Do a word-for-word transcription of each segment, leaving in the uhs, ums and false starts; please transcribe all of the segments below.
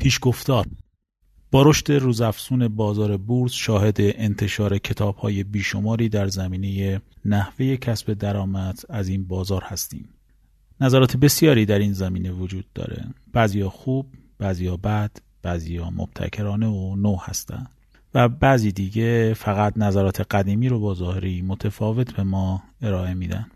پیشگفتار با رشد روزافزون بازار بورس شاهد انتشار کتاب‌های بیشماری در زمینه نحوه کسب درآمد از این بازار هستیم. نظرات بسیاری در این زمینه وجود داره. بعضیا خوب، بعضیا بد، بعضیا مبتکرانه و نو هستند و بعضی دیگه فقط نظرات قدیمی رو با ظاهری متفاوت به ما ارائه میدن.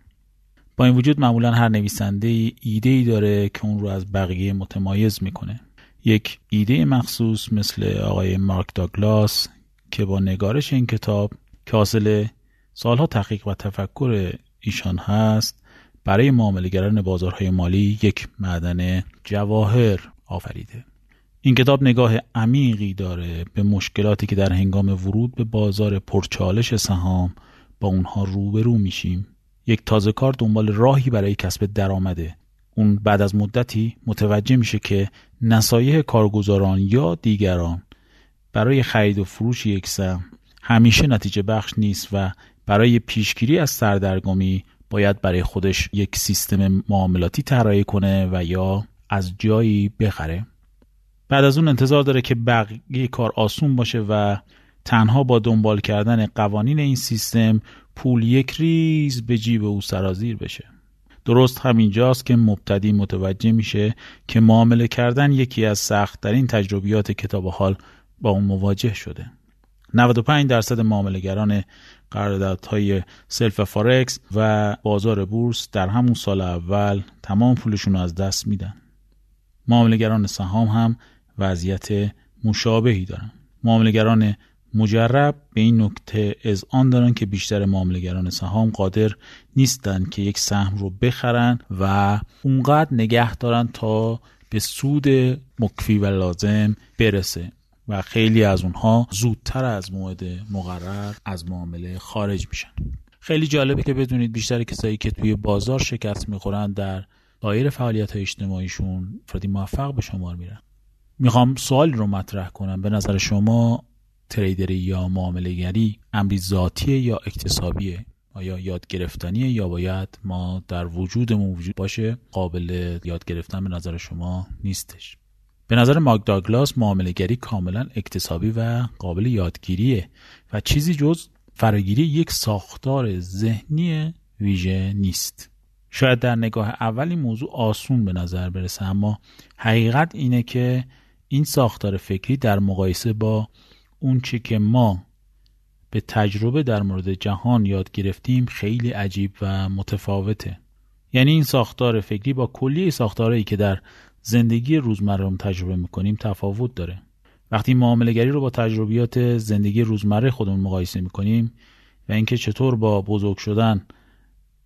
با این وجود معمولا هر نویسنده‌ای ایده‌ای داره که اون رو از بقیه متمایز میکنه. یک ایده مخصوص مثل آقای مارک داگلاس که با نگارش این کتاب که حاصل سالها تحقیق و تفکر ایشان هست برای معامله‌گران بازارهای مالی یک معدن جواهر آفریده. این کتاب نگاه عمیقی داره به مشکلاتی که در هنگام ورود به بازار پرچالش سهام با اونها روبرو میشیم. یک تازه‌کار دنبال راهی برای کسب درآمده. اون بعد از مدتی متوجه میشه که نصایح کارگزاران یا دیگران برای خرید و فروش یک سهم همیشه نتیجه بخش نیست و برای پیشگیری از سردرگمی باید برای خودش یک سیستم معاملاتی طراحی کنه و یا از جایی بخره. بعد از اون انتظار داره که بقیه کار آسون باشه و تنها با دنبال کردن قوانین این سیستم پول یک ریز به جیب او سرازیر بشه. درست همینجاست که مبتدی متوجه میشه که معامله کردن یکی از سخت‌ترین تجربیات کتاب حال با اون مواجه شده. نود و پنج درصد معامله‌گران قراردادهای سلف فارکس و بازار بورس در همون سال اول تمام پولشون رو از دست میدن. معامله‌گران سهام هم وضعیت مشابهی دارن. معامله‌گران مجرب به این نکته اذعان دارن که بیشتر معامله‌گران سهام قادر نیستن که یک سهم رو بخرن و اونقدر نگه دارن تا به سود مکفی و لازم برسه و خیلی از اونها زودتر از موعد مقرر از معامله خارج میشن. خیلی جالبه که بدونید بیشتر کسایی که توی بازار شکست میخورن در دایر فعالیت‌های اجتماعیشون افرادی موفق به شمار میرن. میخوام سوال رو مطرح کنم، به نظر شما تریدری یا معامله‌گری امری ذاتیه یا اکتسابیه؟ آیا یاد گرفتنیه یا باید ما در وجودمون وجود باشه، قابل یاد گرفتن به نظر شما نیستش؟ به نظر مارک داگلاس معامله‌گری کاملا اکتسابی و قابل یادگیریه و چیزی جز فراگیری یک ساختار ذهنی ویژه نیست. شاید در نگاه اولی موضوع آسون به نظر برسه، اما حقیقت اینه که این ساختار فکری در مقایسه با اون چی که ما به تجربه در مورد جهان یاد گرفتیم خیلی عجیب و متفاوته. یعنی این ساختار فکری با کلیه ساختارهایی که در زندگی روزمره تجربه میکنیم تفاوت داره. وقتی معامله‌گری رو با تجربیات زندگی روزمره خودمون مقایسه میکنیم و اینکه چطور با بزرگ شدن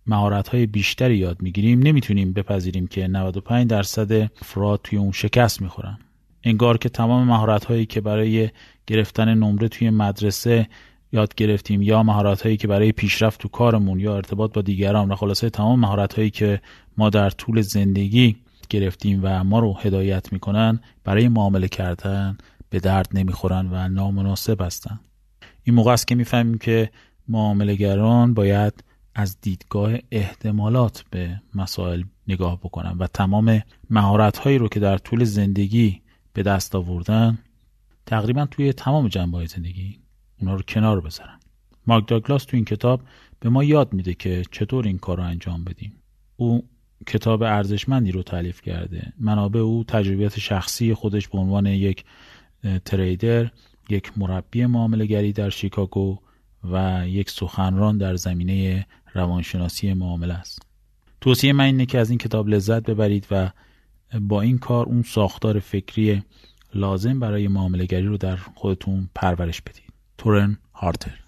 مهارت‌های بیشتری یاد میگیریم، نمیتونیم بپذیریم که نود و پنج درصد افراد توی اون شکست میخورن. انگار که تمام مهارت‌هایی که برای گرفتن نمره توی مدرسه یاد گرفتیم یا مهارت‌هایی که برای پیشرفت تو کارمون یا ارتباط با دیگران و خلاصه تمام مهارت‌هایی که ما در طول زندگی گرفتیم و ما رو هدایت می‌کنن برای معامله کردن به درد نمی‌خورن و نامناسب هستن. این موقع است که می‌فهمیم که معامله‌گران باید از دیدگاه احتمالات به مسائل نگاه بکنن و تمام مهارت‌هایی رو که در طول زندگی به دست آوردن تقریبا توی تمام جنبه‌های زندگی اونا رو کنار بذارن. مارک داگلاس تو این کتاب به ما یاد میده که چطور این کار رو انجام بدیم. او کتاب ارزشمندی رو تالیف کرده. منابع او تجربیات شخصی خودش به عنوان یک تریدر، یک مربی معامله‌گری در شیکاگو و یک سخنران در زمینه روانشناسی معامله است. توصیه من اینه که از این کتاب لذت ببرید و با این کار اون ساختار فکری لازم برای معامله‌گری رو در خودتون پرورش بدید. تورن هارتر